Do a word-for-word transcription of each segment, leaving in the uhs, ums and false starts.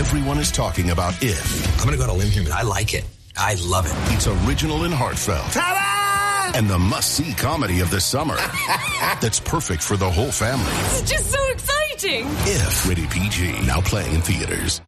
everyone is talking about If. I'm going to go to a limb here, but I like it. I love it. It's original and heartfelt. Ta-da! And the must-see comedy of the summer that's perfect for the whole family. This is just so exciting. If. Rated P G. Now playing in theaters.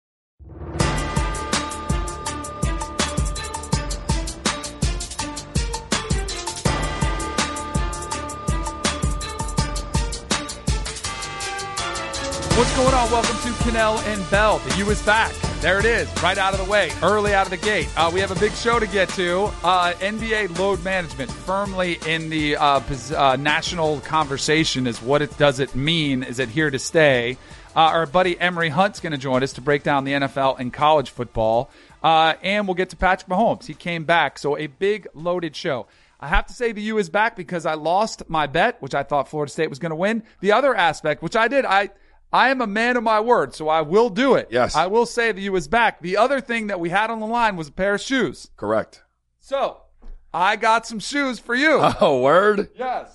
What's going on? Welcome to Cannell and Bell. The U is back. There it is, right out of the way, early out of the gate. Uh, we have a big show to get to. Uh, N B A load management firmly in the uh, uh, national conversation is what it does it mean? Is it here to stay? Uh, our buddy Emory Hunt's going to join us to break down the N F L and college football. Uh, and we'll get to Patrick Mahomes. He came back. So a big loaded show. I have to say the U is back because I lost my bet, which I thought Florida State was going to win. The other aspect, which I did, I... I am a man of my word, so I will do it. Yes. I will say the U is back. The other thing that we had on the line was a pair of shoes. Correct. So, I got some shoes for you. Oh, word? Yes.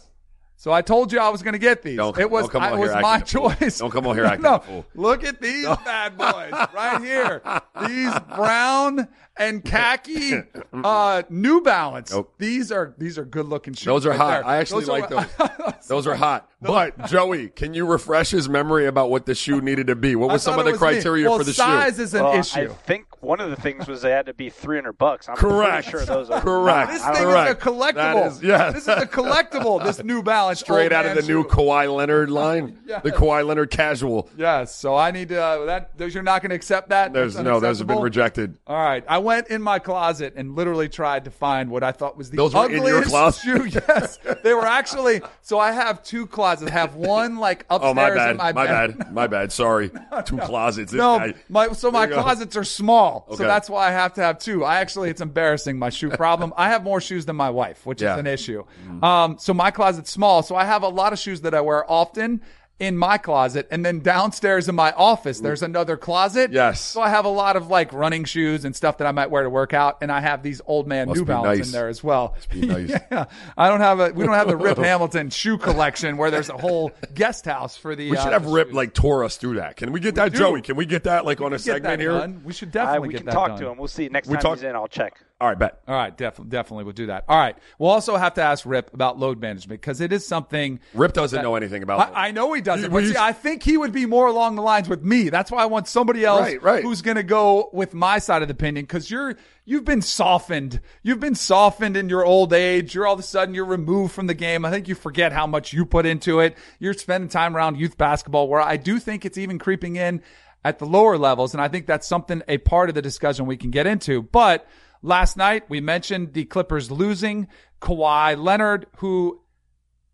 So, I told you I was going to get these. Don't, it was, don't come I, on it was here my choice. Don't come on here acting no, a fool. Look at these no. bad boys right here. These brown and khaki uh, New Balance. Nope. These are these are good-looking shoes. Those are right hot. There. I actually those like are, those. Those are hot. But, Joey, can you refresh his memory about what the shoe needed to be? What was some of the criteria well, for the shoe? Well, size is an uh, issue. I think one of the things was they had to be three hundred bucks. I'm Correct. pretty sure those are. Correct. This thing Correct. is a collectible. Is, yes. This is a collectible, this New Balance. Straight out of the shoe. New Kawhi Leonard line. Yes. The Kawhi Leonard casual. Yes. So I need to uh, – that. Those, you're not going to accept that? There's No, those have been rejected. All right. I went in my closet and literally tried to find what I thought was the those ugliest were in your closet? shoe. Yes. They were actually – so I have two closets. Have one like upstairs. Oh, my bad. In my, my bed. bad. My bad. Sorry. No, two no. closets. No, I, my, so my closets go. are small. Okay. So that's why I have to have two. I actually, it's embarrassing, my shoe problem. I have more shoes than my wife, which yeah. is an issue. Mm. Um, so my closet's small. So I have a lot of shoes that I wear often in my closet, and then downstairs in my office, there's another closet. Yes. So I have a lot of like running shoes and stuff that I might wear to work out, and I have these old man Must New Balance nice. in there as well. Must be nice. Yeah. I don't have a. We don't have the Rip Hamilton shoe collection where there's a whole guest house for the. We should uh, have Rip shoes. like tore us through that. Can we get we that, do. Joey? Can we get that like we on a segment here? Done. We should definitely. Uh, we get can that talk done. to him. We'll see next we time talk- he's in. I'll check. All right, bet. All right, definitely, definitely, we'll do that. All right, we'll also have to ask Rip about load management because it is something Rip doesn't that, know anything about. I, I know he doesn't. You, but see, I think he would be more along the lines with me. That's why I want somebody else right, right. who's going to go with my side of the opinion because you're you've been softened. You've been softened in your old age. You're all of a sudden you're removed from the game. I think you forget how much you put into it. You're spending time around youth basketball, where I do think it's even creeping in at the lower levels, and I think that's something a part of the discussion we can get into, but. Last night, we mentioned the Clippers losing Kawhi Leonard, who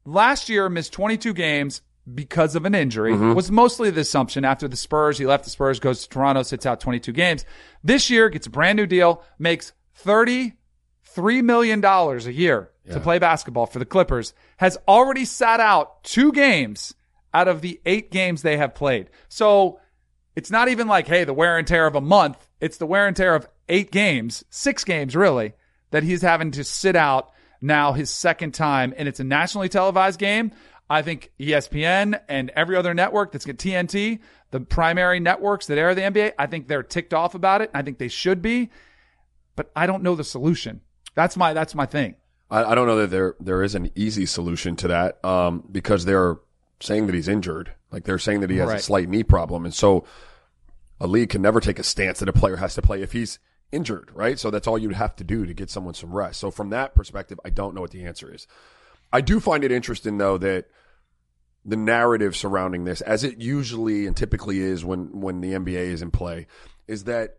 last year missed twenty-two games because of an injury. Mm-hmm. Was mostly the assumption after the Spurs. He left the Spurs, goes to Toronto, sits out twenty-two games. This year, gets a brand new deal, makes thirty-three million dollars a year yeah. to play basketball for the Clippers. Has already sat out two games out of the eight games they have played. So it's not even like, hey, the wear and tear of a month. It's the wear and tear of eight games, six games really, that he's having to sit out now his second time. And it's a nationally televised game. I think E S P N and every other network that's got T N T, the primary networks that air the N B A, I think they're ticked off about it. I think they should be. But I don't know the solution. That's my that's my thing. I, I don't know that there there is an easy solution to that um, because they're saying that he's injured. Like they're saying that he has right. a slight knee problem. And so a league can never take a stance that a player has to play if he's injured, right? So that's all you'd have to do to get someone some rest. So from that perspective, I don't know what the answer is. I do find it interesting, though, that the narrative surrounding this, as it usually and typically is when, when the N B A is in play, is that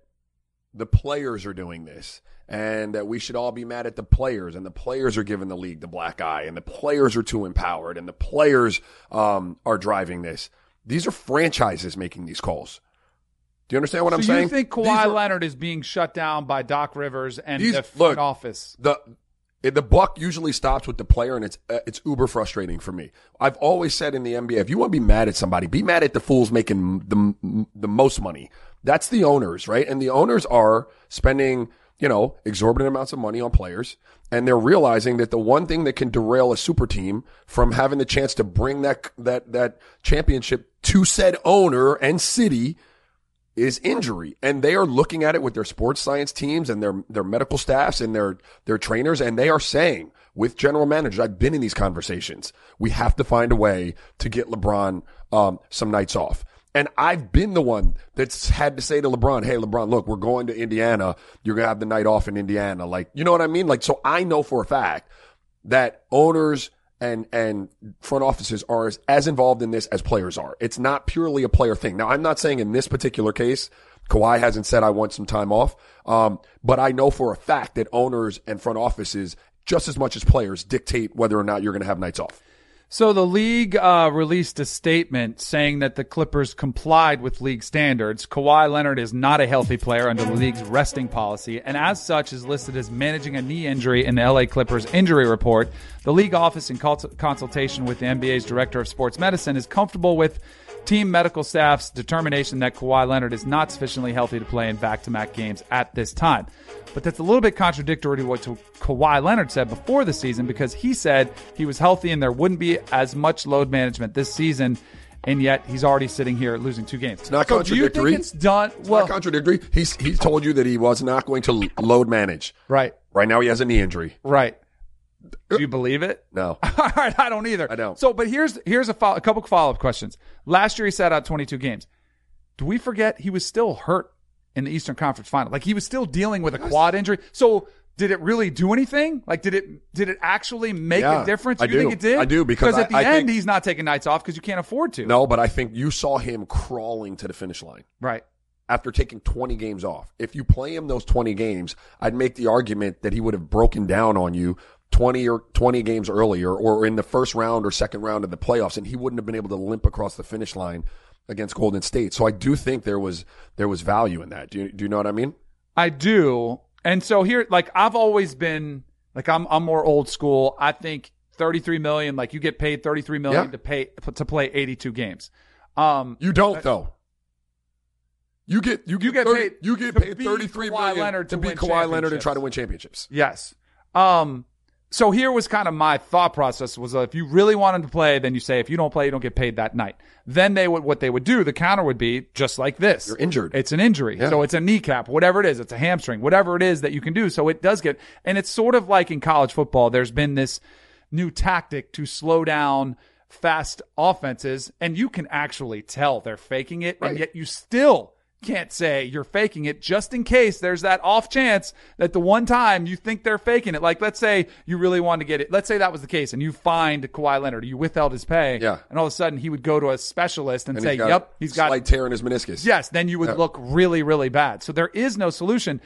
the players are doing this and that we should all be mad at the players, and the players are giving the league the black eye, and the players are too empowered, and the players um, are driving this. These are franchises making these calls. Do you understand what so I'm saying? Do you think Kawhi are, Leonard is being shut down by Doc Rivers and these, the front look, office? The the buck usually stops with the player, and it's uh, it's uber frustrating for me. I've always said in the N B A, if you want to be mad at somebody, be mad at the fools making the the most money. That's the owners, right? And the owners are spending, you know, exorbitant amounts of money on players, and they're realizing that the one thing that can derail a super team from having the chance to bring that that that championship to said owner and city is injury, and they are looking at it with their sports science teams and their their medical staffs and their their trainers, and they are saying with general managers, I've been in these conversations, we have to find a way to get LeBron um some nights off. And I've been the one that's had to say to LeBron, hey, LeBron, look, we're going to Indiana. You're going to have the night off in Indiana. Like, you know what I mean? Like, so I know for a fact that owners and, and front offices are as, as involved in this as players are. It's not purely a player thing. Now, I'm not saying in this particular case, Kawhi hasn't said I want some time off. Um, but I know for a fact that owners and front offices, just as much as players, dictate whether or not you're going to have nights off. So the league uh, released a statement saying that the Clippers complied with league standards. Kawhi Leonard is not a healthy player under the league's resting policy, and as such is listed as managing a knee injury in the L A Clippers injury report. The league office, in cons- consultation with the N B A's director of sports medicine, is comfortable with team medical staff's determination that Kawhi Leonard is not sufficiently healthy to play in back-to-back games at this time. But that's a little bit contradictory to what Kawhi Leonard said before the season, because he said he was healthy and there wouldn't be as much load management this season, and yet he's already sitting here losing two games. It's not so contradictory. Do you think it's done? It's well, not contradictory. He's, he's told you that he was not going to load manage. Right. Right now he has a knee injury. Right. Do you believe it? No. All right, I don't either. I don't. So, but here's here's a, follow, a couple follow-up questions. Last year he sat out twenty-two games. Do we forget he was still hurt in the Eastern Conference Final? Like, he was still dealing with a quad injury. So did it really do anything? Like, did it did it actually make yeah, a difference? Do you do. think it did? I do, because I, at the I end think, he's not taking nights off because you can't afford to. No, but I think you saw him crawling to the finish line. Right. After taking twenty games off. If you play him those twenty games, I'd make the argument that he would have broken down on you twenty or twenty games earlier, or in the first round or second round of the playoffs, and he wouldn't have been able to limp across the finish line against Golden State. So I do think there was there was value in that. Do you, do you know what I mean? I do. And so here, like, I've always been like, I'm I'm more old school. I think thirty-three million, like, you get paid thirty-three million yeah. to pay to play eighty-two games. Um, you don't I, though. You get you, you get 30, paid you get paid thirty-three million to beat Kawhi Leonard and try to win championships. Yes. Um. So here was kind of my thought process was, uh, if you really wanted to play, then you say, if you don't play, you don't get paid that night. Then they would, what they would do, the counter would be just like this. You're injured. It's an injury. Yeah. So it's a kneecap, whatever it is. It's a hamstring, whatever it is that you can do. So it does get, and it's sort of like in college football, there's been this new tactic to slow down fast offenses, and you can actually tell they're faking it. Right. And yet you still can't say you're faking it, just in case there's that off chance that the one time you think they're faking it. Like, let's say you really want to get it. Let's say that was the case and you fined Kawhi Leonard, you withheld his pay. Yeah. And all of a sudden he would go to a specialist and, and say, he's got, yep, he's got a slight tear in his meniscus. Yes. Then you would yeah. look really, really bad. So there is no solution.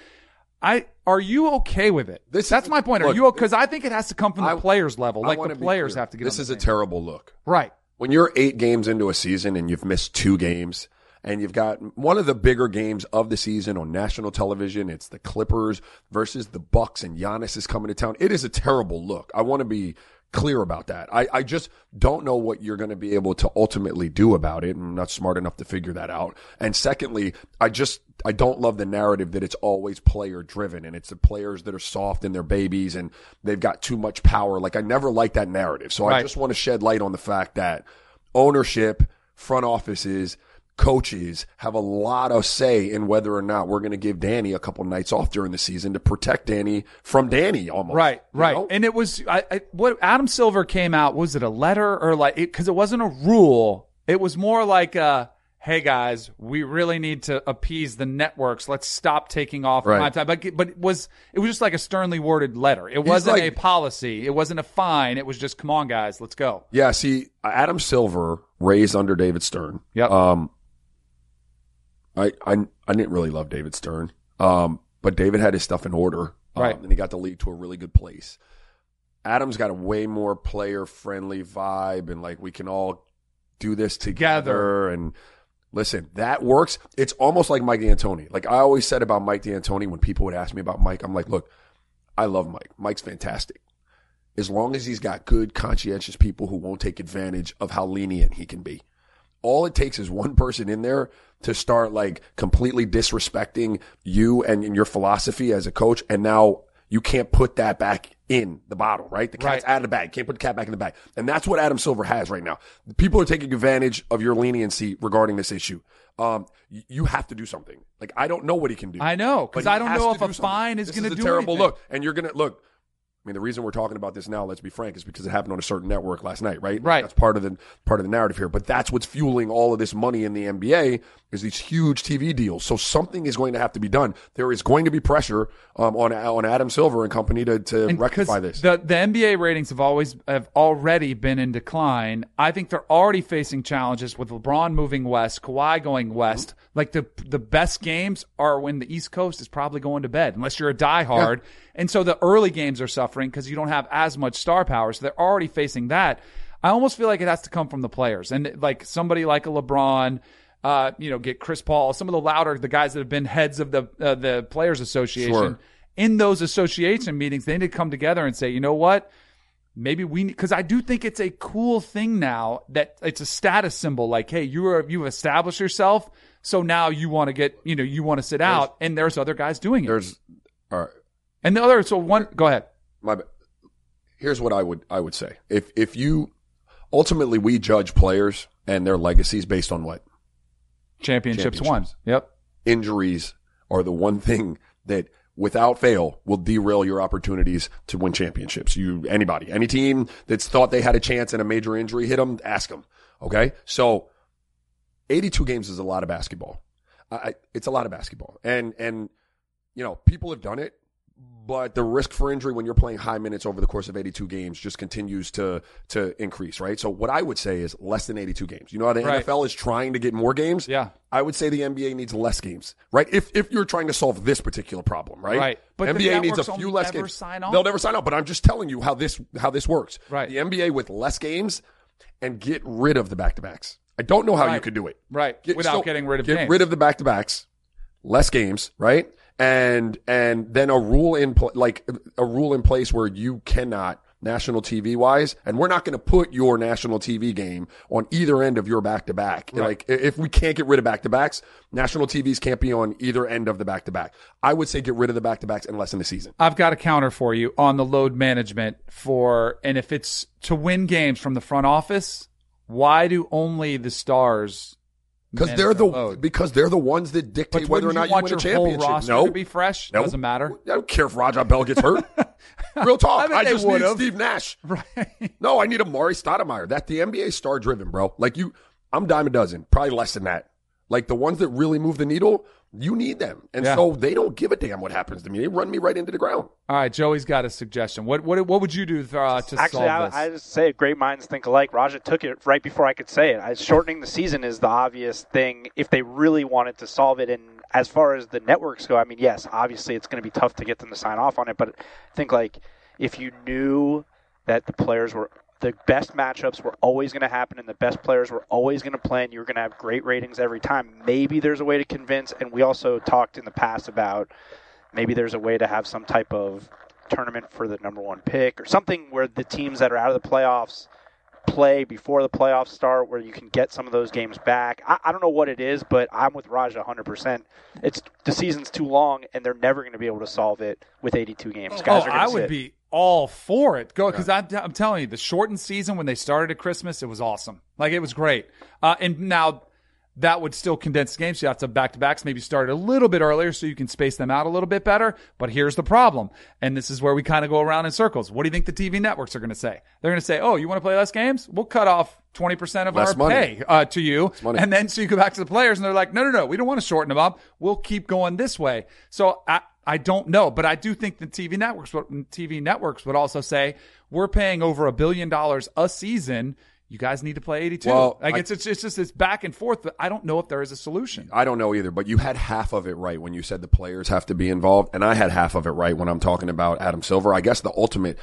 I, are you okay with it? This That's is, my point. Look, are you, cause I think it has to come from the I, players level. I, like I the players have to get This is a game. terrible look. Right. When you're eight games into a season and you've missed two games, and you've got one of the bigger games of the season on national television. It's the Clippers versus the Bucks, and Giannis is coming to town. It is a terrible look. I want to be clear about that. I, I just don't know what you're going to be able to ultimately do about it, and I'm not smart enough to figure that out. And secondly, I just I don't love the narrative that it's always player driven and it's the players that are soft and they're babies and they've got too much power. Like, I never liked that narrative. So right. I just want to shed light on the fact that ownership, front offices, coaches have a lot of say in whether or not we're going to give Danny a couple nights off during the season to protect Danny from Danny almost. Right, right. You know? And it was, I, I, what Adam Silver came out, was it a letter or like, it, cause it wasn't a rule. It was more like, uh, hey guys, we really need to appease the networks. Let's stop taking off right. my time. But, but it was, it was just like a sternly worded letter. It wasn't like a policy. It wasn't a fine. It was just, come on guys, let's go. Yeah. See, Adam Silver raised under David Stern. Yep. Um, I, I I didn't really love David Stern, um, but David had his stuff in order, um, right. and he got the league to a really good place. Adam's got a way more player-friendly vibe, and like, we can all do this together. And listen, that works. It's almost like Mike D'Antoni. Like I always said about Mike D'Antoni, when people would ask me about Mike, I'm like, look, I love Mike. Mike's fantastic. As long as he's got good, conscientious people who won't take advantage of how lenient he can be. All it takes is one person in there to start like completely disrespecting you and, and your philosophy as a coach. And now you can't put that back in the bottle, right? The cat's right. out of the bag. Can't put the cat back in the bag. And that's what Adam Silver has right now. People are taking advantage of your leniency regarding this issue. Um, you have to do something. Like, I don't know what he can do. I know, because I don't know if do a something. fine is going to do This is a terrible anything. look. And you're going to, look, I mean, the reason we're talking about this now, let's be frank, is because it happened on a certain network last night, right? Right. That's part of the part of the narrative here. But that's what's fueling all of this money in the N B A is these huge T V deals. So something is going to have to be done. There is going to be pressure um, on on Adam Silver and company to, to and rectify this. The the N B A ratings have always have already been in decline. I think they're already facing challenges with LeBron moving west, Kawhi going west. Mm-hmm. Like the the best games are when the East Coast is probably going to bed, unless you're a diehard. Yeah. And so the early games are suffering because you don't have as much star power. So they're already facing that. I almost feel like it has to come from the players. And like somebody like a LeBron, uh, you know, get Chris Paul, some of the louder, the guys that have been heads of the uh, the Players Association. Sure. In those association meetings, they need to come together and say, you know what? Maybe we, because I do think it's a cool thing now that it's a status symbol. Like, hey, you are, you've established yourself. So now you want to get, you know, you want to sit there's, out. And there's other guys doing it. There's, all right. And the other, so one, go ahead. My, here's what I would I would say. If if you, ultimately we judge players and their legacies based on what? Championships, Championships. won. Yep. Injuries are the one thing that without fail will derail your opportunities to win championships. You, anybody, any team that's thought they had a chance and a major injury hit them, ask them. Okay? So eighty-two games is a lot of basketball. I, it's a lot of basketball. And and, you know, people have done it. But the risk for injury when you're playing high minutes over the course of eighty-two games just continues to to increase, right? So what I would say is less than eighty-two games. You know how the right. N F L is trying to get more games? Yeah. I would say the N B A needs less games, right? If if you're trying to solve this particular problem, right? Right. But N B A needs a few less games. Sign They'll never sign off. But I'm just telling you how this how this works. Right. The N B A with less games and get rid of the back-to-backs. I don't know how right. you could do it. Right. Get, Without so, getting rid of Get games. rid of the back-to-backs, less games, right? And and then a rule in pl- like a rule in place where you cannot national T V wise, and we're not going to put your national T V game on either end of your back to back. Like if we can't get rid of back to backs, national T Vs can't be on either end of the back to back. I would say get rid of the back to backs and lessen the season. I've got a counter for you on the load management for, and if it's to win games from the front office, why do only the stars? Because they're the load. because they're the ones that dictate whether or not you, you win a championship. No, to be fresh no. doesn't matter. I don't care if Rajah Bell gets hurt. Real talk. I, mean, I just need have. Steve Nash. Right? No, I need Amar'e Stoudemire. That the N B A star driven, bro. Like you, I'm dime a dozen, probably less than that. Like the ones that really move the needle, you need them, and yeah. so they don't give a damn what happens to me. They run me right into the ground. All right, Joey's got a suggestion. What what what would you do to, uh, to Actually, solve I, this? I just say great minds think alike. Rajah took it right before I could say it. I, shortening the season is the obvious thing if they really wanted to solve it. And as far as the networks go, I mean, yes, obviously it's going to be tough to get them to sign off on it. But I think like if you knew that the players were the best matchups were always going to happen and the best players were always going to play and you were going to have great ratings every time. Maybe there's a way to convince, and we also talked in the past about maybe there's a way to have some type of tournament for the number one pick or something where the teams that are out of the playoffs play before the playoffs start where you can get some of those games back. I, I don't know what it is, but I'm with Rajah one hundred percent. It's the season's too long, and they're never going to be able to solve it with eighty-two games. Guys oh, are I sit. would be all for it. Go because yeah. I'm, I'm telling you, the shortened season when they started at Christmas, it was awesome. Like it was great. Uh, and now that would still condense games. So you have to back-to-backs maybe start a little bit earlier so you can space them out a little bit better. But here's the problem. And this is where we kind of go around in circles. What do you think the T V networks are going to say? They're going to say, oh, you want to play less games? We'll cut off twenty percent of less our money. pay uh, to you. And then so you go back to the players and they're like, no, no, no, we don't want to shorten them up. We'll keep going this way. So I, I don't know. But I do think the T V networks, T V networks would also say, we're paying over a billion dollars a season. You guys need to play eighty-two. Well, like it's, I, it's it's just this back and forth, but I don't know if there is a solution. I don't know either, but you had half of it right when you said the players have to be involved, and I had half of it right when I'm talking about Adam Silver. I guess the ultimate,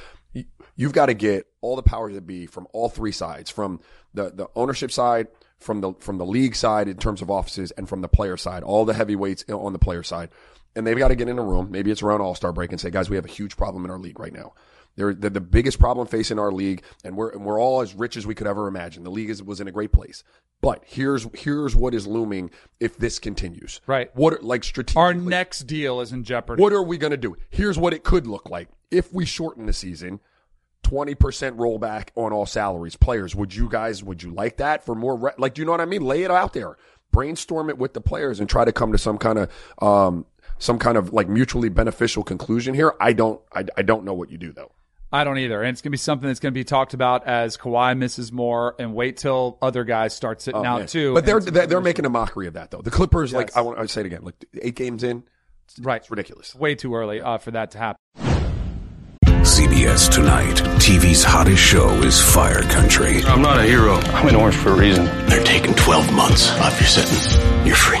you've got to get all the power to be from all three sides, from the, the ownership side, from the from the league side in terms of offices, and from the player side, all the heavyweights on the player side. And they've got to get in a room, maybe it's around All-Star break, and say, guys, we have a huge problem in our league right now. They're, they're the biggest problem facing our league, and we're and we're all as rich as we could ever imagine. The league is, was in a great place, but here's here's what is looming if this continues. Right. What are, like strategically, our next deal is in jeopardy. What are we going to do? Here's what it could look like if we shorten the season. twenty percent rollback on all salaries. Players, would you guys, would you like that for more? Re- like, do you know what I mean? Lay it out there. Brainstorm it with the players and try to come to some kind of, um, some kind of like mutually beneficial conclusion here. I don't, I, I don't know what you do though. I don't either. And it's going to be something that's going to be talked about as Kawhi misses more and wait till other guys start sitting oh, out man. too. But they're, they're, they're making a mockery of that though. The Clippers, yes. like I want to say it again, like eight games in. It's, right. It's ridiculous. Way too early uh, for that to happen. C B S Tonight, T V's hottest show is Fire Country. I'm not a hero. I'm in orange for a reason. They're taking twelve months off your sentence. You're free.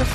if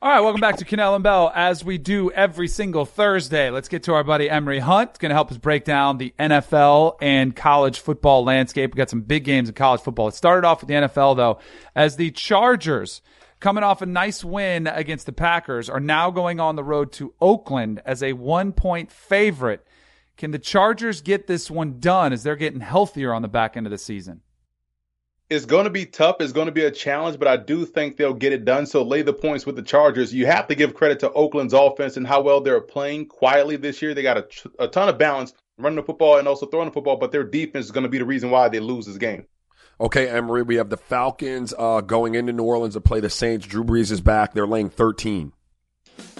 All right, welcome back to Canell and Bell. As we do every single Thursday, let's get to our buddy Emory Hunt. He's going to help us break down the N F L and college football landscape. We've got some big games in college football. It started off with the N F L, though, as the Chargers, coming off a nice win against the Packers, are now going on the road to Oakland as a one-point favorite. Can the Chargers get this one done as they're getting healthier on the back end of the season? It's going to be tough. It's going to be a challenge, but I do think they'll get it done. So lay the points with the Chargers. You have to give credit to Oakland's offense and how well they're playing quietly this year. They got a, a ton of balance running the football and also throwing the football, but their defense is going to be the reason why they lose this game. Okay, Emory, we have the Falcons uh, going into New Orleans to play the Saints. Drew Brees is back. They're laying thirteen.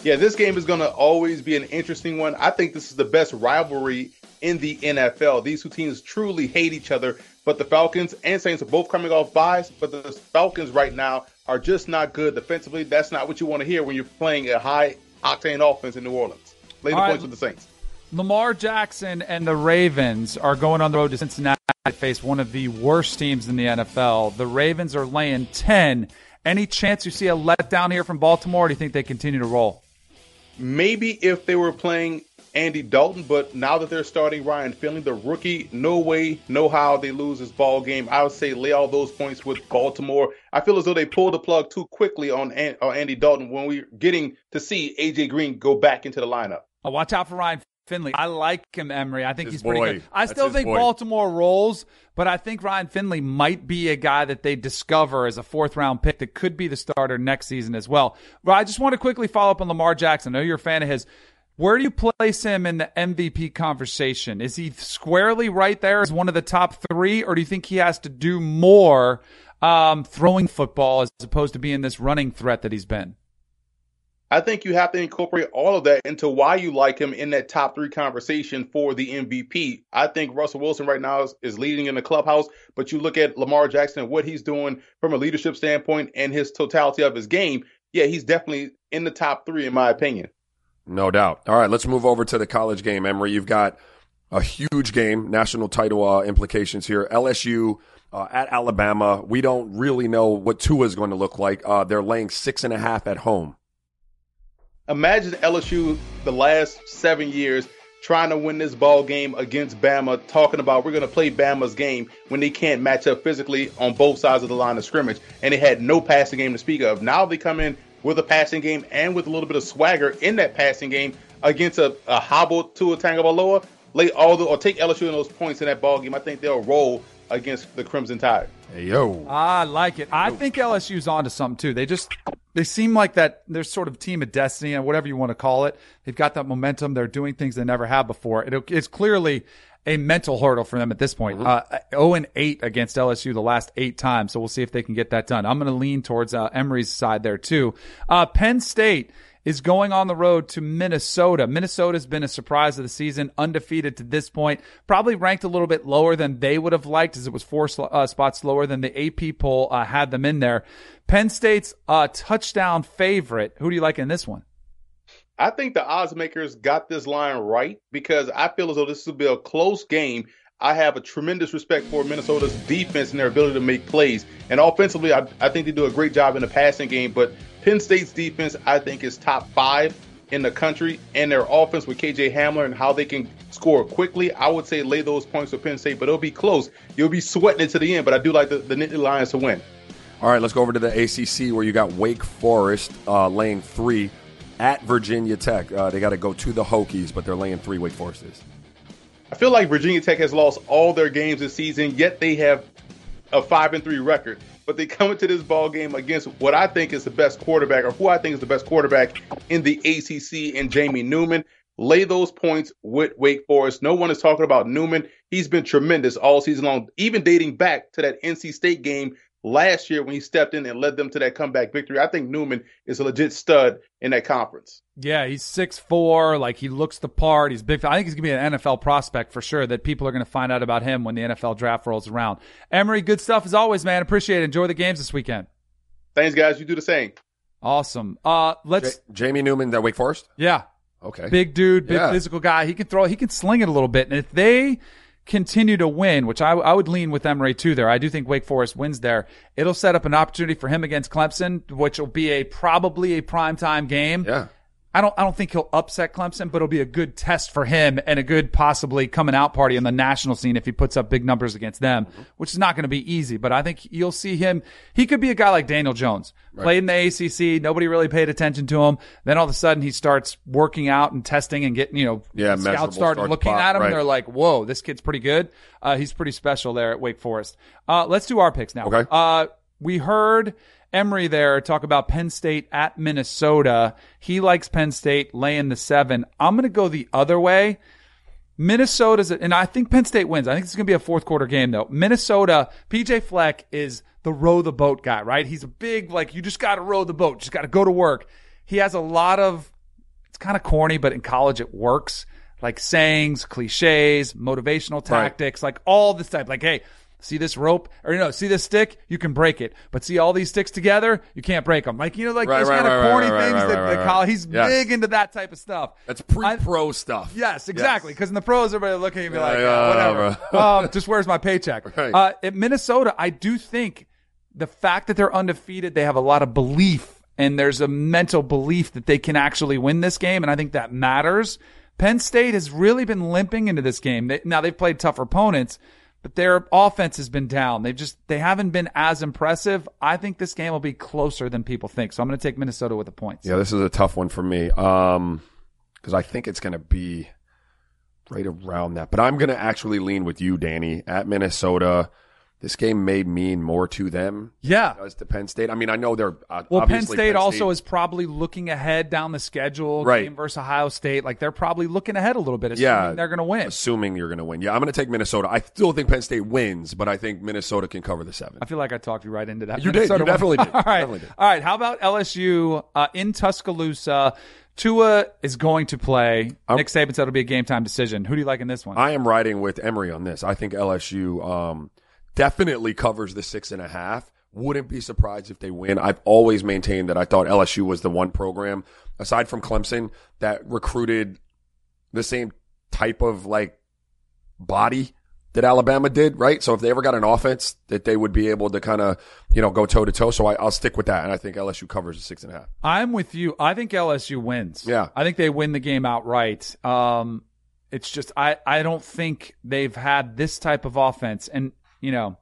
Yeah, this game is going to always be an interesting one. I think this is the best rivalry in the N F L. These two teams truly hate each other. But the Falcons and Saints are both coming off buys. But the Falcons right now are just not good defensively. That's not what you want to hear when you're playing a high-octane offense in New Orleans. Lay the All points right. with the Saints. Lamar Jackson and the Ravens are going on the road to Cincinnati to face one of the worst teams in the N F L. The Ravens are laying ten. Any chance you see a letdown here from Baltimore, or do you think they continue to roll? Maybe if they were playing Andy Dalton, but now that they're starting Ryan Finley, the rookie, no way, no how they lose this ball game. I would say lay all those points with Baltimore. I feel as though they pulled the plug too quickly on Andy Dalton when we're getting to see A J Green go back into the lineup. Oh, watch out for Ryan Finley. I like him, Emory. I think his he's pretty boy. good. I That's still think boy. Baltimore rolls, but I think Ryan Finley might be a guy that they discover as a fourth-round pick that could be the starter next season as well. But I just want to quickly follow up on Lamar Jackson. I know you're a fan of his. Where do you place him in the M V P conversation? Is he squarely right there as one of the top three, or do you think he has to do more um, throwing football as opposed to being this running threat that he's been? I think you have to incorporate all of that into why you like him in that top three conversation for the M V P. I think Russell Wilson right now is, is leading in the clubhouse, but you look at Lamar Jackson and what he's doing from a leadership standpoint and his totality of his game. Yeah, he's definitely in the top three, in my opinion. No doubt. All right, let's move over to the college game, Emory. You've got a huge game, national title uh, implications here. L S U uh, at Alabama. We don't really know what Tua is going to look like. Uh, they're laying six and a half at home. Imagine L S U the last seven years trying to win this ball game against Bama, talking about we're going to play Bama's game when they can't match up physically on both sides of the line of scrimmage, and they had no passing game to speak of. Now they come in with a passing game and with a little bit of swagger in that passing game against a, a hobbled Tua Tagovailoa. Lay all the, or take L S U in those points in that ball game. I think they'll roll against the Crimson Tide. Hey, yo. I like it. I think L S U's onto something, too. They just They seem like that they're sort of team of destiny, and whatever you want to call it. They've got that momentum. They're doing things they never have before. It, it's clearly a mental hurdle for them at this point. Mm-hmm. Uh, oh and eight against L S U the last eight times. So we'll see if they can get that done. I'm going to lean towards uh, Emory's side there too. Uh, Penn State is going on the road to Minnesota. Minnesota's been a surprise of the season, undefeated to this point, probably ranked a little bit lower than they would have liked, as it was four uh, spots lower than the A P poll uh, had them in there. Penn State's uh, touchdown favorite. Who do you like in this one? I think the oddsmakers got this line right, because I feel as though this will be a close game. I have a tremendous respect for Minnesota's defense and their ability to make plays. And offensively, I, I think they do a great job in the passing game. But Penn State's defense, I think, is top five in the country. And their offense with K J Hamler and how they can score quickly, I would say lay those points with Penn State. But it'll be close. You'll be sweating it to the end. But I do like the, the Nittany Lions to win. All right, let's go over to the A C C, where you got Wake Forest uh, laying three at Virginia Tech. Uh, they got to go to the Hokies, but they're laying three, Wake Forest is. I feel like Virginia Tech has lost all their games this season, yet they have a five and three record. But they come into this ball game against what I think is the best quarterback, or who I think is the best quarterback in the A C C, and Jamie Newman. Lay those points with Wake Forest. No one is talking about Newman. He's been tremendous all season long, even dating back to that N C State game last year when he stepped in and led them to that comeback victory. I think Newman is a legit stud in that conference. Yeah, he's six foot four, like he looks the part. He's big. I think he's going to be an N F L prospect for sure, that people are going to find out about him when the N F L draft rolls around. Emory, good stuff as always, man. Appreciate it. Enjoy the games this weekend. Thanks, guys. You do the same. Awesome. Uh, let's. J- Jamie Newman, that Wake Forest? Yeah. Okay. Big dude, big yeah. physical guy. He can throw, he can sling it a little bit. And if they continue to win, which I, I would lean with Emory too there. I do think Wake Forest wins there. It'll set up an opportunity for him against Clemson, which will be a probably a primetime game. Yeah. I don't, I don't think he'll upset Clemson, but it'll be a good test for him and a good possibly coming out party in the national scene if he puts up big numbers against them, mm-hmm. which is not going to be easy. But I think you'll see him. He could be a guy like Daniel Jones, right. Played in the A C C. Nobody really paid attention to him. Then all of a sudden he starts working out and testing and getting, you know, yeah, scouts started looking pop, at him. Right. And they're like, whoa, this kid's pretty good. Uh, he's pretty special there at Wake Forest. Uh, let's do our picks now. Okay. Uh, we heard Emory there talk about Penn State at Minnesota. He likes Penn State laying the seven. I'm going to go the other way. Minnesota's, and I think Penn State wins. I think it's going to be a fourth quarter game though. Minnesota, P J Fleck is the row the boat guy, right? He's a big, like, you just got to row the boat. Just got to go to work. He has a lot of, it's kind of corny, but in college it works. Like sayings, cliches, motivational tactics, right. Like all this type. Like, hey, see this rope, or you know, see this stick, you can break it. But see all these sticks together, you can't break them. Like, you know, like right, those right, kind of right, corny right, things right, that right, they call. He's yes. big into that type of stuff. That's pre-pro I, stuff. Yes, exactly. Because yes. in the pros, everybody look at you and be yeah, like, yeah, whatever. Yeah, um, just where's my paycheck? Right. Uh, at Minnesota, I do think the fact that they're undefeated, they have a lot of belief, and there's a mental belief that they can actually win this game, and I think that matters. Penn State has really been limping into this game. They, now they've played tougher opponents, but their offense has been down. They've just, they haven't been as impressive. I think this game will be closer than people think. So I'm going to take Minnesota with the points. Yeah, this is a tough one for me. Um, cause I think it's going to be right around that, but I'm going to actually lean with you, Danny, at Minnesota. This game may mean more to them. Yeah. As to Penn State. I mean, I know they're uh, well, Penn State, Penn State also is probably looking ahead down the schedule. Right. Game versus Ohio State. Like, they're probably looking ahead a little bit. Assuming yeah. they're going to win. Assuming you're going to win. Yeah, I'm going to take Minnesota. I still think Penn State wins, but I think Minnesota can cover the seven. I feel like I talked you right into that. You Minnesota did. You definitely did. All right. Definitely did. All right. How about L S U uh, in Tuscaloosa? Tua is going to play. I'm, Nick Saban said it'll be a game time decision. Who do you like in this one? I am riding with Emory on this. I think L S U um, – definitely covers the six and a half. Wouldn't be surprised if they win. I've always maintained that I thought L S U was the one program, aside from Clemson, that recruited the same type of like body that Alabama did, right? So if they ever got an offense, that they would be able to kind of, you know, go toe to toe. So I, I'll stick with that, and I think L S U covers the six and a half. I'm with you. I think L S U wins. Yeah, I think they win the game outright. Um, it's just I I don't think they've had this type of offense. And you know,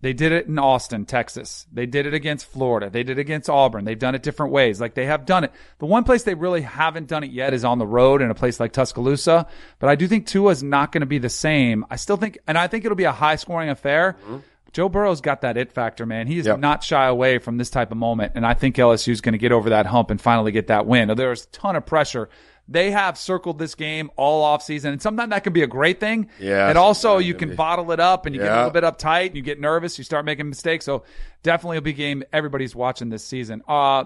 they did it in Austin, Texas. They did it against Florida. They did it against Auburn. They've done it different ways. Like, they have done it. The one place they really haven't done it yet is on the road in a place like Tuscaloosa. But I do think Tua is not going to be the same. I still think, and I think it'll be a high scoring affair. Mm-hmm. Joe Burrow's got that it factor, man. He is yep. not shy away from this type of moment, and I think L S U is going to get over that hump and finally get that win. There's a ton of pressure. They have circled this game all offseason, and sometimes that can be a great thing. Yeah, and also you can be. bottle it up, and you yeah. get a little bit uptight, and you get nervous, you start making mistakes. So definitely a big game everybody's watching this season. Uh,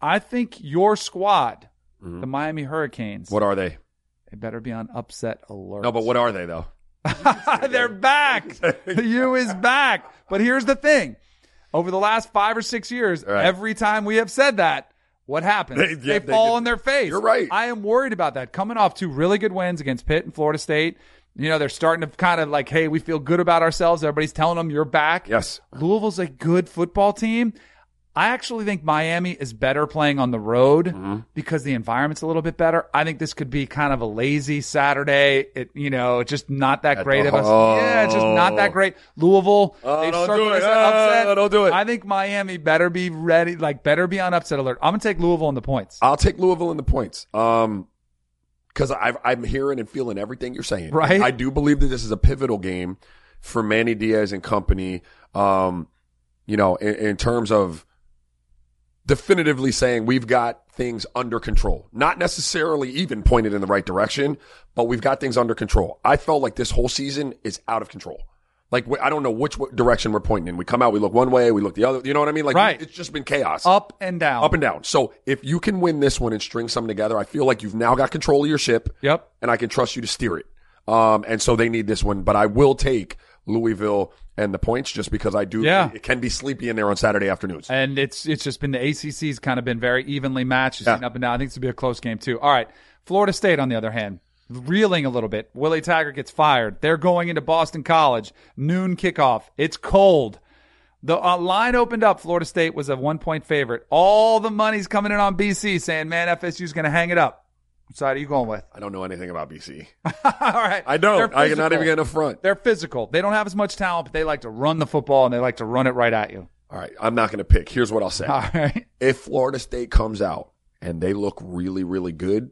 I think your squad, mm-hmm. the Miami Hurricanes. What are they? They better be on upset alert. No, but what are they, though? They're back. The U is back. But here's the thing. Over the last five or six years, right. every time we have said that, what happens? They, they, they fall they on their face. You're right. I am worried about that. Coming off two really good wins against Pitt and Florida State, you know, they're starting to kind of like, hey, we feel good about ourselves. Everybody's telling them you're back. Yes. Louisville's a good football team. I actually think Miami is better playing on the road mm-hmm. because the environment's a little bit better. I think this could be kind of a lazy Saturday. It, you know, just not that great of us. Oh. Yeah, it's just not that great. Louisville, oh, they've circled us upset. Oh, don't do it. I think Miami better be ready, like better be on upset alert. I'm going to take Louisville in the points. I'll take Louisville in the points. Um, because I'm hearing and feeling everything you're saying. Right. I do believe that this is a pivotal game for Manny Diaz and company. Um, you know, in, in terms of definitively saying we've got things under control. Not necessarily even pointed in the right direction, but we've got things under control. I felt like this whole season is out of control. Like, I don't know which direction we're pointing in. We come out, we look one way, we look the other. You know what I mean? Like, right. It's just been chaos. Up and down. Up and down. So if you can win this one and string something together, I feel like you've now got control of your ship. Yep. And I can trust you to steer it. Um, and so they need this one, but I will take Louisville and the points just because I do yeah. it, it can be sleepy in there on Saturday afternoons. And it's it's just been the A C C's kind of been very evenly matched. It's yeah. been up and down. I think it's going to be a close game too. All right. Florida State, on the other hand, reeling a little bit. Willie Taggart gets fired. They're going into Boston College. Noon kickoff. It's cold. The uh, line opened up. Florida State was a one-point favorite. All the money's coming in on B C saying, man, F S U's going to hang it up. What side are you going with? I don't know anything about B C. All right. I don't. I'm not even getting a front. They're physical. They don't have as much talent, but they like to run the football, and they like to run it right at you. All right. I'm not going to pick. Here's what I'll say. All right. If Florida State comes out and they look really, really good,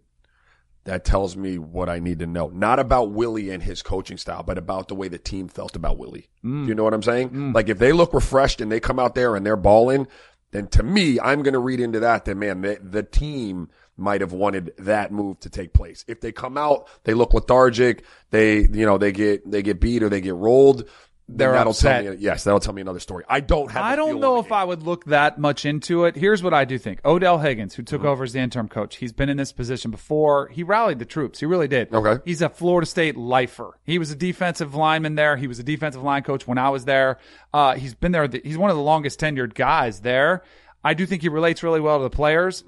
that tells me what I need to know. Not about Willie and his coaching style, but about the way the team felt about Willie. Mm. Do you know what I'm saying? Mm. Like, if they look refreshed and they come out there and they're balling, then to me, I'm going to read into that that, man, the, the team – might have wanted that move to take place. If they come out, they look lethargic, they, you know, they get, they get beat or they get rolled, then that'll upset. tell me, yes, that'll tell me another story. I don't have, I don't know if game. I would look that much into it. Here's what I do think. Odell Haggins, who took mm-hmm. over as the interim coach, he's been in this position before. He rallied the troops. He really did. Okay. He's a Florida State lifer. He was a defensive lineman there. He was a defensive line coach when I was there. Uh, he's been there. He's one of the longest tenured guys there. I do think he relates really well to the players.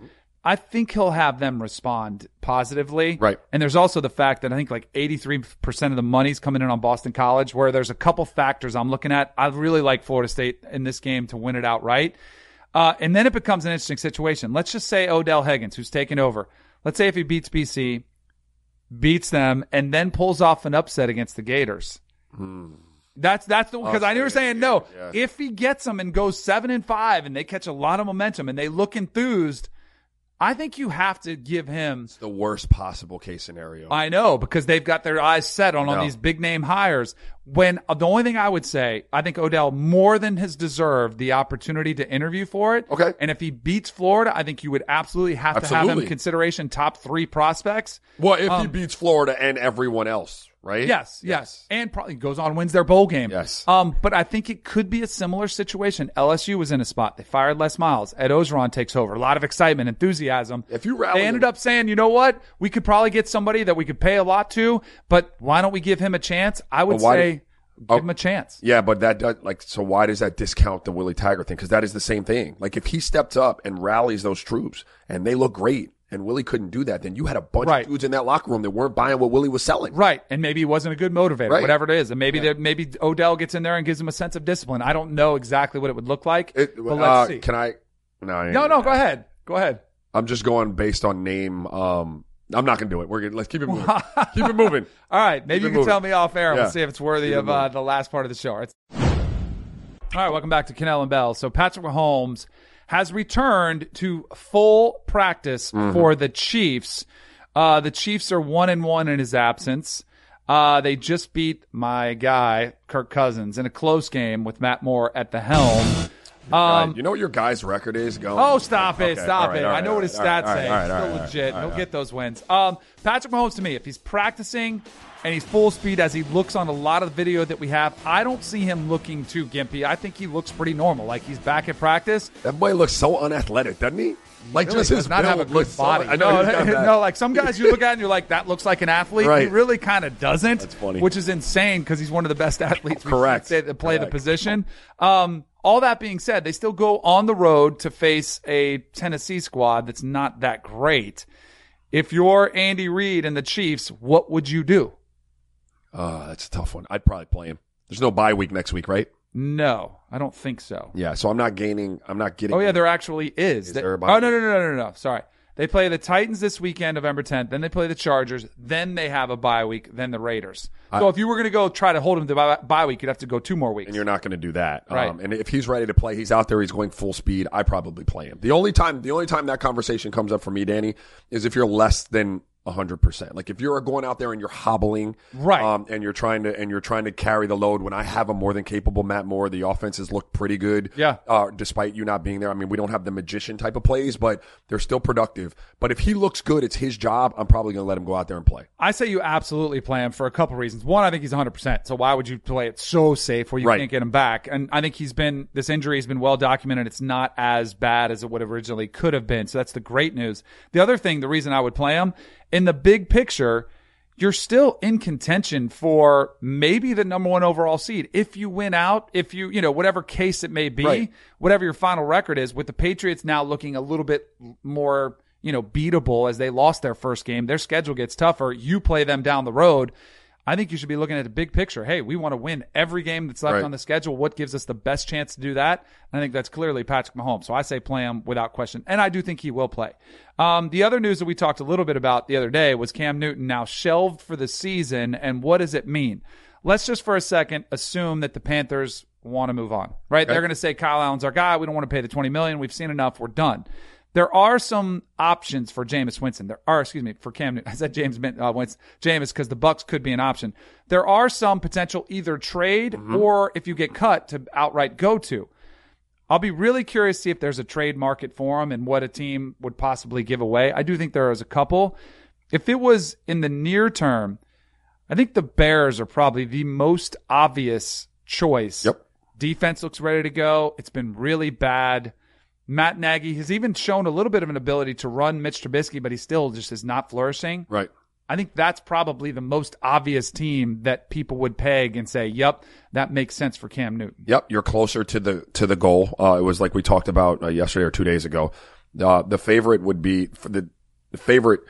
I think he'll have them respond positively. Right. And there's also the fact that I think like eighty-three percent of the money's coming in on Boston College, where there's a couple factors I'm looking at. I really like Florida State in this game to win it outright. Uh, and then it becomes an interesting situation. Let's just say Odell Haggins, who's taken over. Let's say if he beats B C, beats them, and then pulls off an upset against the Gators. Hmm. That's that's the because I knew you were saying no. Yes. If he gets them and goes seven and five and they catch a lot of momentum and they look enthused, I think you have to give him... It's the worst possible case scenario. I know, because they've got their eyes set on, no. on these big-name hires. When the only thing I would say, I think Odell more than has deserved the opportunity to interview for it. Okay. And if he beats Florida, I think you would absolutely have absolutely. to have him in consideration top three prospects. Well, if um, he beats Florida and everyone else, right? Yes, yes. yes. And probably goes on and wins their bowl game. Yes. Um, but I think it could be a similar situation. L S U was in a spot. They fired Les Miles. Ed Orgeron takes over. A lot of excitement, enthusiasm. If you rally They ended them. up saying, you know what? We could probably get somebody that we could pay a lot to, but why don't we give him a chance? I would well, say... Give oh, him a chance. Yeah, but that does, like, so why does that discount the Willie Taggart thing? Because that is the same thing. Like, if he steps up and rallies those troops and they look great and Willie couldn't do that, then you had a bunch right. of dudes in that locker room that weren't buying what Willie was selling. Right. And maybe he wasn't a good motivator, right. whatever it is. And maybe yeah. there, maybe Odell gets in there and gives him a sense of discipline. I don't know exactly what it would look like. It, but uh, let's see. Can I? No, I no, no, go ahead. Go ahead. I'm just going based on name. Um, I'm not going to do it. We're going to let's keep it moving. Keep it moving. All right. Maybe you can moving. tell me off air. Yeah. We'll see if it's worthy keep of it uh, the last part of the show. All right. All right. Welcome back to Cannell and Bell. So Patrick Mahomes has returned to full practice mm-hmm. for the Chiefs. Uh, the Chiefs are one and one in his absence. Uh, they just beat my guy, Kirk Cousins, in a close game with Matt Moore at the helm. Um, you know what your guy's record is going? Oh, stop it. Okay. Stop right, it. Right, I know right, what his stats right, say. Right, he's right, still right, legit. Right, He'll right. get those wins. Um, Patrick Mahomes, to me, if he's practicing and he's full speed as he looks on a lot of the video that we have, I don't see him looking too gimpy. I think he looks pretty normal. Like, he's back at practice. That boy looks so unathletic, doesn't he? Like, really just does his not have a good body. So, I know no, no, like some guys you look at and you're like, that looks like an athlete. Right. He really kind of doesn't. That's funny. Which is insane because he's one of the best athletes we Correct. Say that play Correct. The position. Um, all that being said, they still go on the road to face a Tennessee squad that's not that great. If you're Andy Reid and the Chiefs, what would you do? Uh, that's a tough one. I'd probably play him. There's no bye week next week, right? No, I don't think so. Yeah, so I'm not gaining. I'm not getting. Oh, yeah, there actually is. is they, there a oh, no, no, no, no, no, no. Sorry. They play the Titans this weekend, November tenth. Then they play the Chargers. Then they have a bye week. Then the Raiders. I, so if you were going to go try to hold him to bye, bye week, you'd have to go two more weeks. And you're not going to do that. Right. Um, and if he's ready to play, he's out there, he's going full speed, I probably play him. The only time, the only time that conversation comes up for me, Danny, is if you're less than one hundred percent. Like if you're going out there and you're hobbling, right? Um, and you're trying to and you're trying to carry the load. When I have a more than capable Matt Moore, the offense has looked pretty good. Yeah. Uh, despite you not being there, I mean, we don't have the magician type of plays, but they're still productive. But if he looks good, it's his job. I'm probably going to let him go out there and play. I say you absolutely play him for a couple reasons. One, I think he's one hundred percent. So why would you play it so safe where you right. can't get him back? And I think he's been this injury has been well documented. It's not as bad as it would have originally could have been. So that's the great news. The other thing, the reason I would play him. In the big picture, you're still in contention for maybe the number one overall seed. If you win out, if you, you know, whatever case it may be, right. whatever your final record is, with the Patriots now looking a little bit more, you know, beatable as they lost their first game, their schedule gets tougher. You play them down the road. I think you should be looking at the big picture. Hey, we want to win every game that's left right. on the schedule. What gives us the best chance to do that? And I think that's clearly Patrick Mahomes. So I say play him without question. And I do think he will play. Um, the other news that we talked a little bit about the other day was Cam Newton now shelved for the season. And what does it mean? Let's just for a second assume that the Panthers want to move on, right? right. They're going to say Kyle Allen's our guy. We don't want to pay the twenty million dollars. We've seen enough. We're done. There are some options for Jameis Winston. There are, excuse me, for Cam Newton. I said James uh, Winston, Jameis because the Bucs could be an option. There are some potential either trade mm-hmm. or if you get cut to outright go to. I'll be really curious to see if there's a trade market for him and what a team would possibly give away. I do think there is a couple. If it was in the near term, I think the Bears are probably the most obvious choice. Yep. Defense looks ready to go. It's been really bad. Matt Nagy has even shown a little bit of an ability to run Mitch Trubisky, but he still just is not flourishing. Right. I think that's probably the most obvious team that people would peg and say, yep, that makes sense for Cam Newton. Yep, you're closer to the to the goal. Uh, it was like we talked about uh, yesterday or two days ago. Uh, the favorite would be for the, the favorite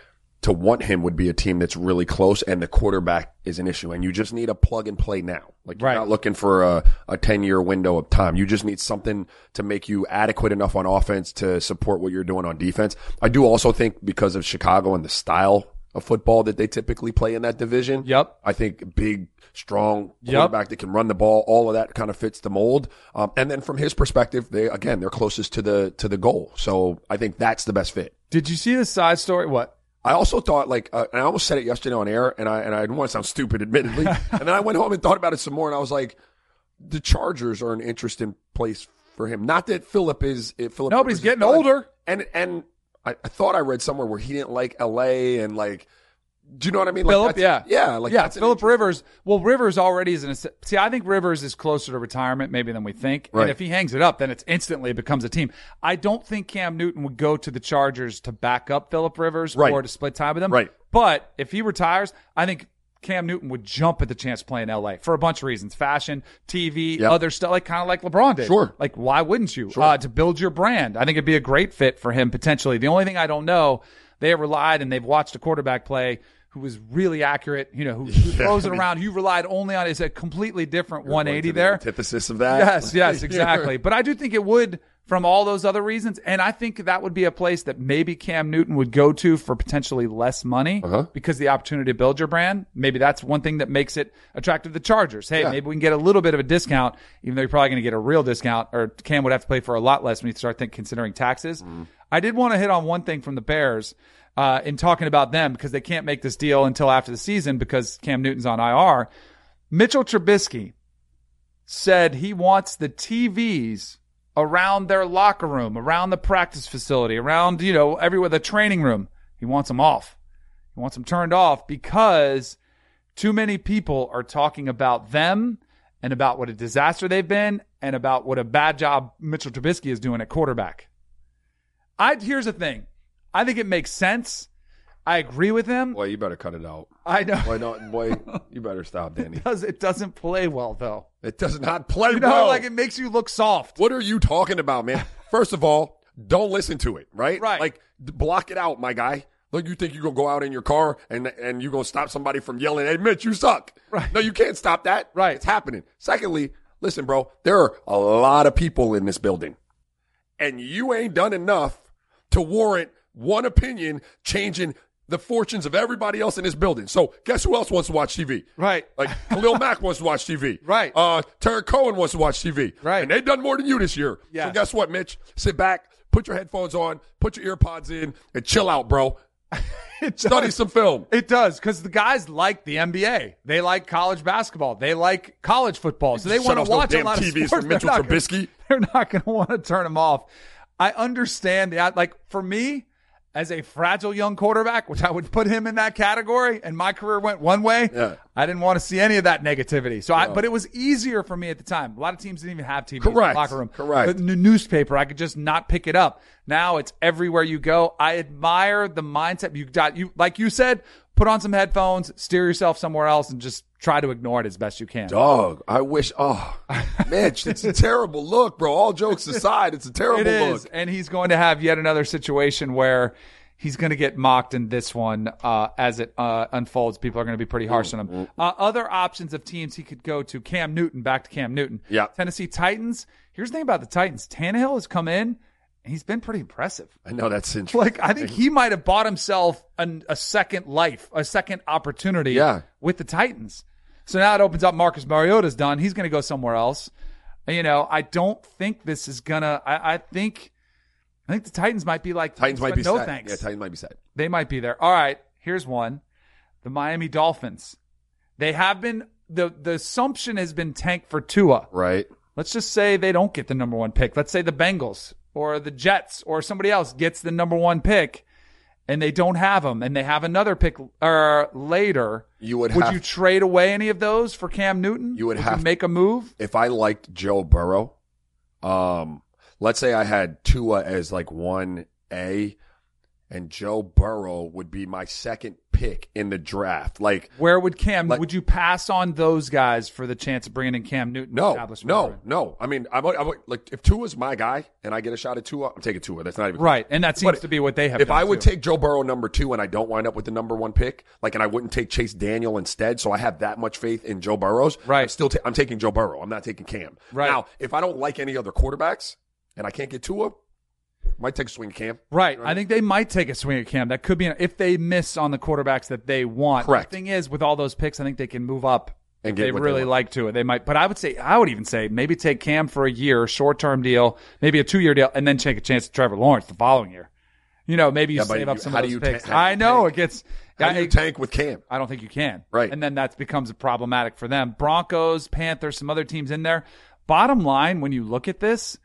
to want him would be a team that's really close and the quarterback is an issue and you just need a plug and play now. Like you're right. not looking for a, a ten year window of time. You just need something to make you adequate enough on offense to support what you're doing on defense. I do also think because of Chicago and the style of football that they typically play in that division. Yep. I think big, strong quarterback yep. that can run the ball, all of that kind of fits the mold. Um, and then from his perspective, they, again, they're closest to the, to the goal. So I think that's the best fit. Did you see the side story? What? I also thought, like, uh, and I almost said it yesterday on air, and I and I didn't want to sound stupid, admittedly. And then I went home and thought about it some more, and I was like, the Chargers are an interesting place for him. Not that Philip is – Philip no, but he's getting Phillip. older. And and I, I thought I read somewhere where he didn't like L A and, like – do you know what I mean? Like Philip, yeah. Yeah, like yeah, Philip Rivers. Well, Rivers already is an – see, I think Rivers is closer to retirement maybe than we think. Right. And if he hangs it up, then it's instantly becomes a team. I don't think Cam Newton would go to the Chargers to back up Philip Rivers right. or to split time with him. Right. But if he retires, I think Cam Newton would jump at the chance to play in L A for a bunch of reasons. Fashion, T V, yep. other stuff, like kind of like LeBron did. Sure. Like, why wouldn't you? Sure. Uh, to build your brand. I think it'd be a great fit for him potentially. The only thing I don't know, they have relied and they've watched a quarterback play who was really accurate, you know, who, who throws yeah, I mean, it around. You relied only on it's a completely different one eighty there. The antithesis of that. Yes, yes, exactly. But I do think it would from all those other reasons. And I think that would be a place that maybe Cam Newton would go to for potentially less money uh-huh. because the opportunity to build your brand. Maybe that's one thing that makes it attractive to Chargers. Hey, yeah. maybe we can get a little bit of a discount, even though you're probably going to get a real discount, or Cam would have to pay for a lot less when you start think, considering taxes. Mm. I did want to hit on one thing from the Bears uh, in talking about them, because they can't make this deal until after the season because Cam Newton's on I R. Mitchell Trubisky said he wants the T Vs around their locker room, around the practice facility, around, you know, everywhere, the training room. He wants them off. He wants them turned off because too many people are talking about them and about what a disaster they've been and about what a bad job Mitchell Trubisky is doing at quarterback. I, here's the thing. I think it makes sense. I agree with him. Boy, you better cut it out. I know. Boy, no, boy you better stop, Danny. It, does, it doesn't play well, though. It does not play you know, well. Like, it makes you look soft. What are you talking about, man? First of all, don't listen to it, right? Right. Like, block it out, my guy. Like, you think you're going to go out in your car and and you're going to stop somebody from yelling, hey, Mitch, you suck. Right. No, you can't stop that. Right. It's happening. Secondly, listen, bro, there are a lot of people in this building, and you ain't done enough to warrant one opinion changing the fortunes of everybody else in this building. So guess who else wants to watch T V? Right. Like Khalil Mack wants to watch T V. Right. Uh, Terrence Cohen wants to watch T V. Right. And they've done more than you this year. Yeah. So guess what, Mitch? Sit back, put your headphones on, put your earpods in, and chill out, bro. Study some film. It does, because the guys like the N B A. They like college basketball. They like college football. So they want to watch a lot of T Vs sports. From Mitchell Trubisky. They're not going to want to turn them off. I understand that. Like, for me, as a fragile young quarterback, which I would put him in that category, and my career went one way, yeah. I didn't want to see any of that negativity. So, no. I, but it was easier for me at the time. A lot of teams didn't even have T Vs Correct. In the locker room. Correct. The newspaper, I could just not pick it up. Now it's everywhere you go. I admire the mindset. You got you, like you said, put on some headphones, steer yourself somewhere else, and just try to ignore it as best you can. Dog, I wish. Oh, Mitch, it's a terrible look, bro. All jokes aside, it's a terrible look. It is, look. And he's going to have yet another situation where he's going to get mocked in this one uh, as it uh, unfolds. People are going to be pretty harsh on him. Uh, other options of teams he could go to, Cam Newton, back to Cam Newton. Yeah. Tennessee Titans. Here's the thing about the Titans. Tannehill has come in. He's been pretty impressive. I know, that's interesting. Like, I think he might have bought himself an, a second life, a second opportunity yeah. with the Titans. So now it opens up. Marcus Mariota's done. He's going to go somewhere else. You know, I don't think this is going to – I think I think the Titans might be like – Titans might be no sad. Thanks. Yeah, Titans might be sad. They might be there. All right, here's one. The Miami Dolphins. They have been the, – the assumption has been tanked for Tua. Right. Let's just say they don't get the number one pick. Let's say the Bengals – or the Jets, or somebody else gets the number one pick, and they don't have them, and they have another pick uh, later. You would would have, you trade away any of those for Cam Newton? You would, would have you make a move. If I liked Joe Burrow, um, let's say I had Tua as like one A, and Joe Burrow would be my second pick in the draft. Like, where would Cam? Like, would you pass on those guys for the chance of bringing in Cam Newton? No, no, right? no. I mean, I'm, I'm like, if Tua's my guy and I get a shot at Tua, I'm taking Tua. That's not even right, and that seems but to be what they have. If done I would too. take Joe Burrow number two, and I don't wind up with the number one pick, like, and I wouldn't take Chase Daniel instead, so I have that much faith in Joe Burrow's. Right, I'm still, ta- I'm taking Joe Burrow. I'm not taking Cam. Right now, if I don't like any other quarterbacks and I can't get Tua, might take a swing at Cam. Right. right. I think they might take a swing at Cam. That could be an, if they miss on the quarterbacks that they want. Correct. The thing is, with all those picks, I think they can move up and if get they what really they like to. They might, but I would say, I would even say maybe take Cam for a year, short-term deal, maybe a two-year deal, and then take a chance at Trevor Lawrence the following year. You know, maybe you yeah, save up you, some of those picks. Ta- I know tank? it gets. How I, do you tank with Cam? I don't think you can. Right. And then that becomes problematic for them. Broncos, Panthers, some other teams in there. Bottom line, when you look at this,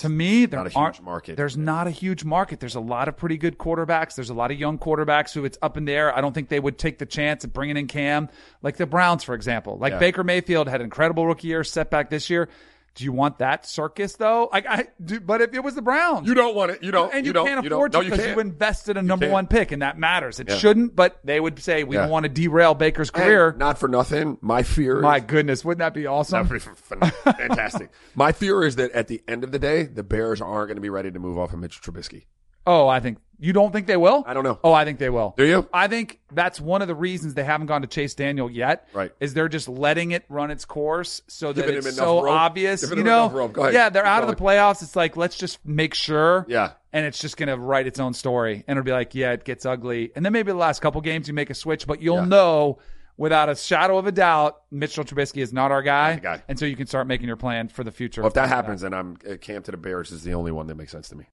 to me, there not a aren't, huge market. There's not a huge market. There's a lot of pretty good quarterbacks. There's a lot of young quarterbacks who it's up in the air. I don't think they would take the chance of bringing in Cam, like the Browns, for example. Like yeah. Baker Mayfield had an incredible rookie year, setback this year. Do you want that circus, though? I, I do, but if it was the Browns, you don't want it. You don't, and you, you don't, can't afford you it because no, you, you invested a number one pick, and that matters. It yeah. shouldn't, but they would say we yeah. want to derail Baker's career. And not for nothing. My fear. My is, goodness, wouldn't that be awesome? That'd be fantastic. My fear is that at the end of the day, the Bears aren't going to be ready to move off of Mitchell Trubisky. Oh, I think. You don't think they will? I don't know. Oh, I think they will. Do you? I think that's one of the reasons they haven't gone to Chase Daniel yet. Right. Is they're just letting it run its course so that it's so rope. obvious. Give you know, yeah, they're Keep out going. of the playoffs. It's like, let's just make sure. Yeah. And it's just going to write its own story. And it'll be like, yeah, it gets ugly. And then maybe the last couple games you make a switch, but you'll yeah. know without a shadow of a doubt, Mitchell Trubisky is not our guy. Not guy. And so you can start making your plan for the future. Well, if that happens, that. then I'm Cam to the Bears is the only one that makes sense to me.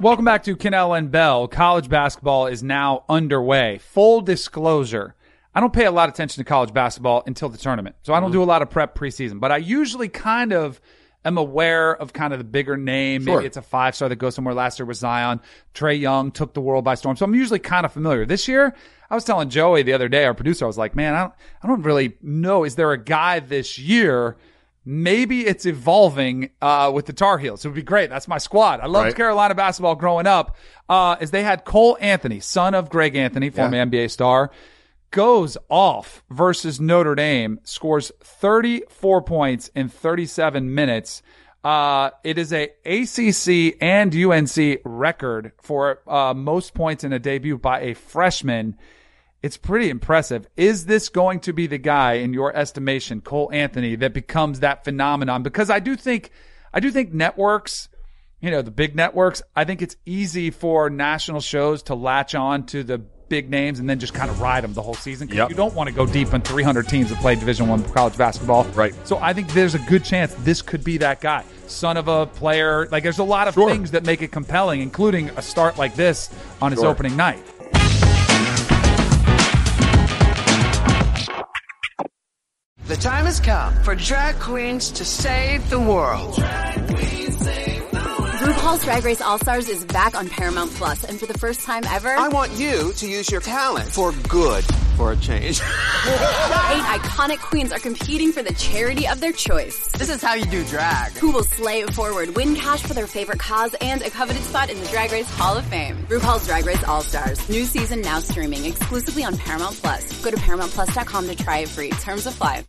Welcome back to Kennel and Bell. College basketball is now underway. Full disclosure, I don't pay a lot of attention to college basketball until the tournament. So I don't mm-hmm. do a lot of prep preseason. But I usually kind of am aware of kind of the bigger name. Sure. Maybe it's a five-star that goes somewhere. Last year was Zion. Trae Young took the world by storm. So I'm usually kind of familiar. This year, I was telling Joey the other day, our producer, I was like, man, I don't, I don't really know. Is there a guy this year? Maybe it's evolving uh, with the Tar Heels. It would be great. That's my squad. I loved right. Carolina basketball growing up. Uh, is they had Cole Anthony, son of Greg Anthony, former yeah. N B A star, goes off versus Notre Dame, scores thirty-four points in thirty-seven minutes. Uh, it is a A C C and U N C record for uh, most points in a debut by a freshman. It's pretty impressive. Is this going to be the guy, in your estimation, Cole Anthony, that becomes that phenomenon? Because I do think, I do think networks, you know, the big networks, I think it's easy for national shows to latch on to the big names and then just kind of ride them the whole season. Yep. You don't want to go deep on three hundred teams that play Division I college basketball. Right. So I think there's a good chance this could be that guy. Son of a player. Like, there's a lot of sure. things that make it compelling, including a start like this on his sure. opening night. The time has come for drag queens to save the world. Drag queens save the world. RuPaul's Drag Race All-Stars is back on Paramount Plus, and for the first time ever, I want you to use your talent for good, for a change. Eight iconic queens are competing for the charity of their choice. This is how you do drag. Who will slay it forward, win cash for their favorite cause, and a coveted spot in the Drag Race Hall of Fame. RuPaul's Drag Race All-Stars. New season now streaming exclusively on Paramount Plus. Go to paramount plus dot com to try it free. Terms apply.